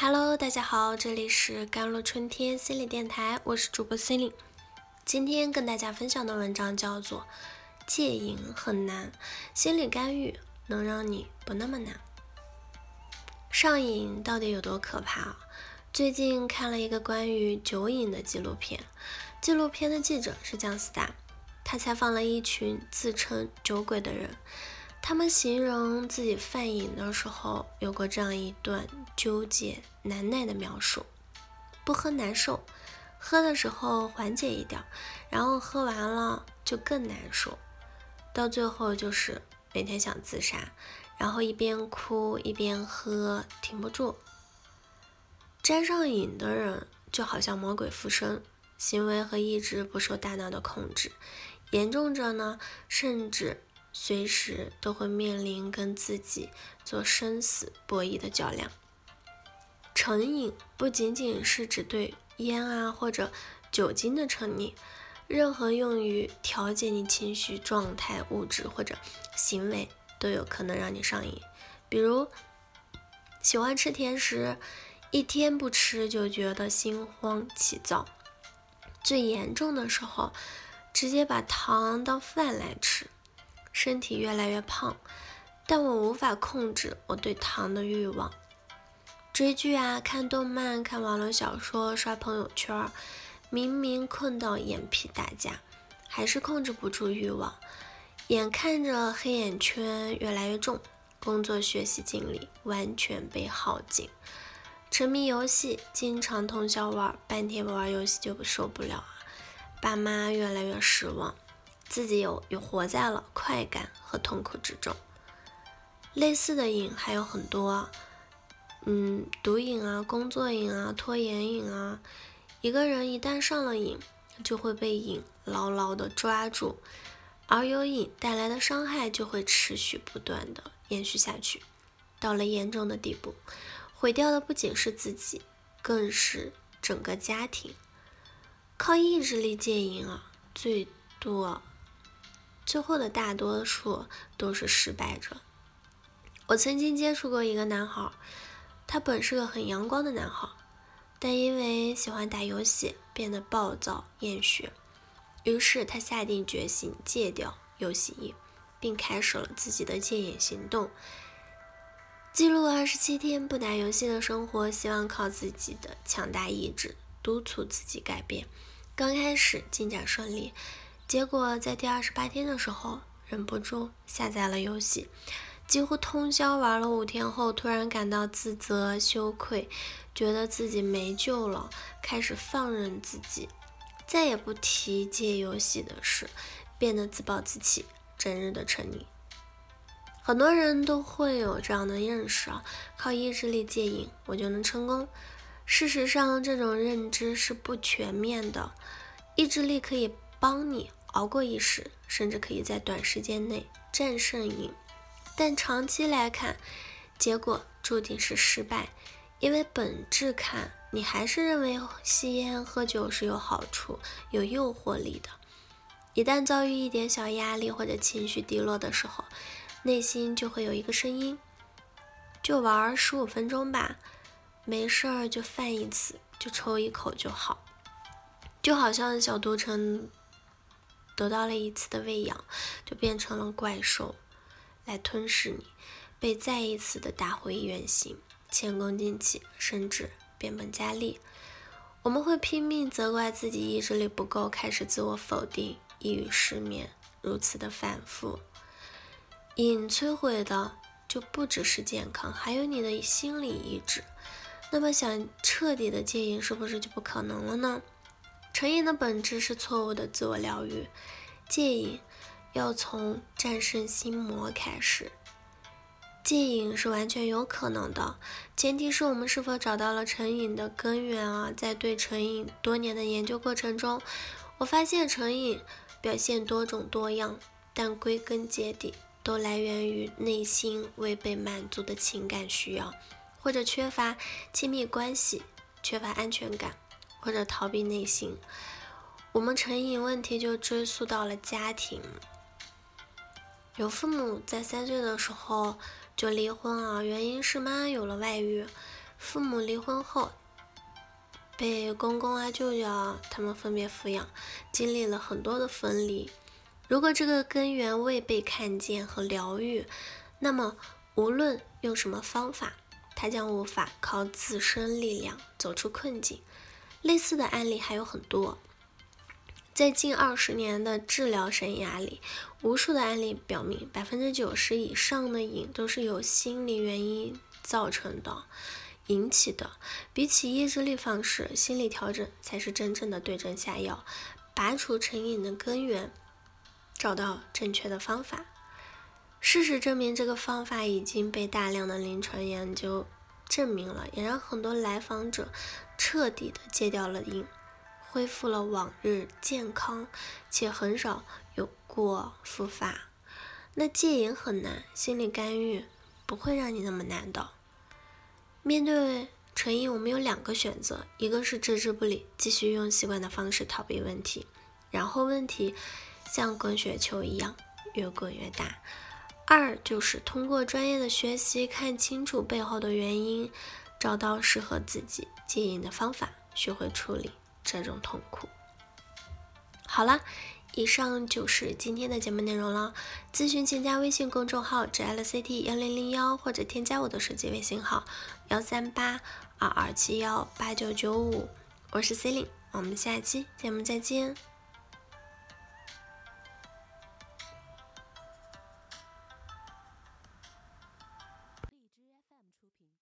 Hello， 大家好，这里是甘露春天心理电台，我是主播心灵。今天跟大家分享的文章叫做戒瘾很难，心理干预能让你不那么难。上瘾到底有多可怕？最近看了一个关于酒瘾的纪录片，纪录片的记者是姜思达，他采访了一群自称酒鬼的人，他们形容自己犯瘾的时候有过这样一段纠结难耐的描述：不喝难受，喝的时候缓解一点，然后喝完了就更难受，到最后就是每天想自杀，然后一边哭一边喝，停不住。沾上瘾的人就好像魔鬼附身，行为和意志不受大脑的控制，严重者呢，甚至随时都会面临跟自己做生死博弈的较量。成瘾不仅仅是指对烟啊或者酒精的成瘾，任何用于调节你情绪状态、物质或者行为都有可能让你上瘾。比如喜欢吃甜食，一天不吃就觉得心慌气躁，最严重的时候直接把糖当饭来吃，身体越来越胖，但我无法控制我对糖的欲望。追剧啊，看动漫，看网络小说，刷朋友圈，明明困到眼皮打架，还是控制不住欲望，眼看着黑眼圈越来越重，工作学习精力完全被耗尽。沉迷游戏，经常通宵玩，半天不玩游戏就受不了啊！爸妈越来越失望，自己有活在了快感和痛苦之中。类似的瘾还有很多，毒瘾啊，工作瘾啊，拖延瘾啊。一个人一旦上了瘾，就会被瘾牢牢的抓住，而有瘾带来的伤害就会持续不断的延续下去。到了严重的地步，毁掉的不仅是自己，更是整个家庭。靠意志力戒瘾啊，最后的大多数都是失败者。我曾经接触过一个男孩，他本是个很阳光的男孩，但因为喜欢打游戏变得暴躁厌学，于是他下定决心戒掉游戏瘾，并开始了自己的戒瘾行动，记录27天不打游戏的生活，希望靠自己的强大意志督促自己改变。刚开始进展顺利，结果在第28天的时候忍不住下载了游戏，几乎通宵玩了5天后，突然感到自责羞愧，觉得自己没救了，开始放任自己，再也不提戒游戏的事，变得自暴自弃，整日的沉溺。很多人都会有这样的认识啊，靠意志力戒瘾我就能成功。事实上这种认知是不全面的，意志力可以帮你熬过一时，甚至可以在短时间内战胜瘾，但长期来看结果注定是失败，因为本质看你还是认为吸烟喝酒是有好处有诱惑力的，一旦遭遇一点小压力或者情绪低落的时候，内心就会有一个声音，就玩15分钟吧，没事儿就犯一次，就抽一口就好。就好像小毒虫得到了一次的喂养，就变成了怪兽来吞噬你，被再一次的打回原形，前功尽弃，甚至变本加厉。我们会拼命责怪自己意志力不够，开始自我否定，抑郁失眠，如此的反复。瘾摧毁的就不只是健康，还有你的心理意志。那么想彻底的戒瘾是不是就不可能了呢？成瘾的本质是错误的自我疗愈，戒瘾要从战胜心魔开始。戒瘾是完全有可能的，前提是我们是否找到了成瘾的根源啊。在对成瘾多年的研究过程中，我发现成瘾表现多种多样，但归根结底都来源于内心未被满足的情感需要，或者缺乏亲密关系，缺乏安全感，或者逃避内心。我们成瘾问题就追溯到了家庭，有父母在3岁的时候就离婚啊，原因是妈有了外遇，父母离婚后被公公啊、舅舅啊他们分别抚养，经历了很多的分离。如果这个根源未被看见和疗愈，那么无论用什么方法，他将无法靠自身力量走出困境。类似的案例还有很多，在近20年的治疗生涯里，无数的案例表明，90%以上的瘾都是由心理原因造成的、引起的。比起意志力放矢，心理调整才是真正的对症下药，拔除成瘾的根源，找到正确的方法。事实证明，这个方法已经被大量的临床研究证明了，也让很多来访者彻底的戒掉了瘾，恢复了往日健康，且很少有过复发。那戒瘾很难，心理干预不会让你那么难的。面对成瘾，我们有2个选择，一个是置之不理，继续用习惯的方式逃避问题，然后问题像滚雪球一样越滚越大。2就是通过专业的学习，看清楚背后的原因，找到适合自己戒瘾的方法，学会处理这种痛苦。好了，以上就是今天的节目内容了。咨询请加微信公众号 JLCT1001 或者添加我的手机微信号13822718995。我是 Celine， 我们下期节目再见。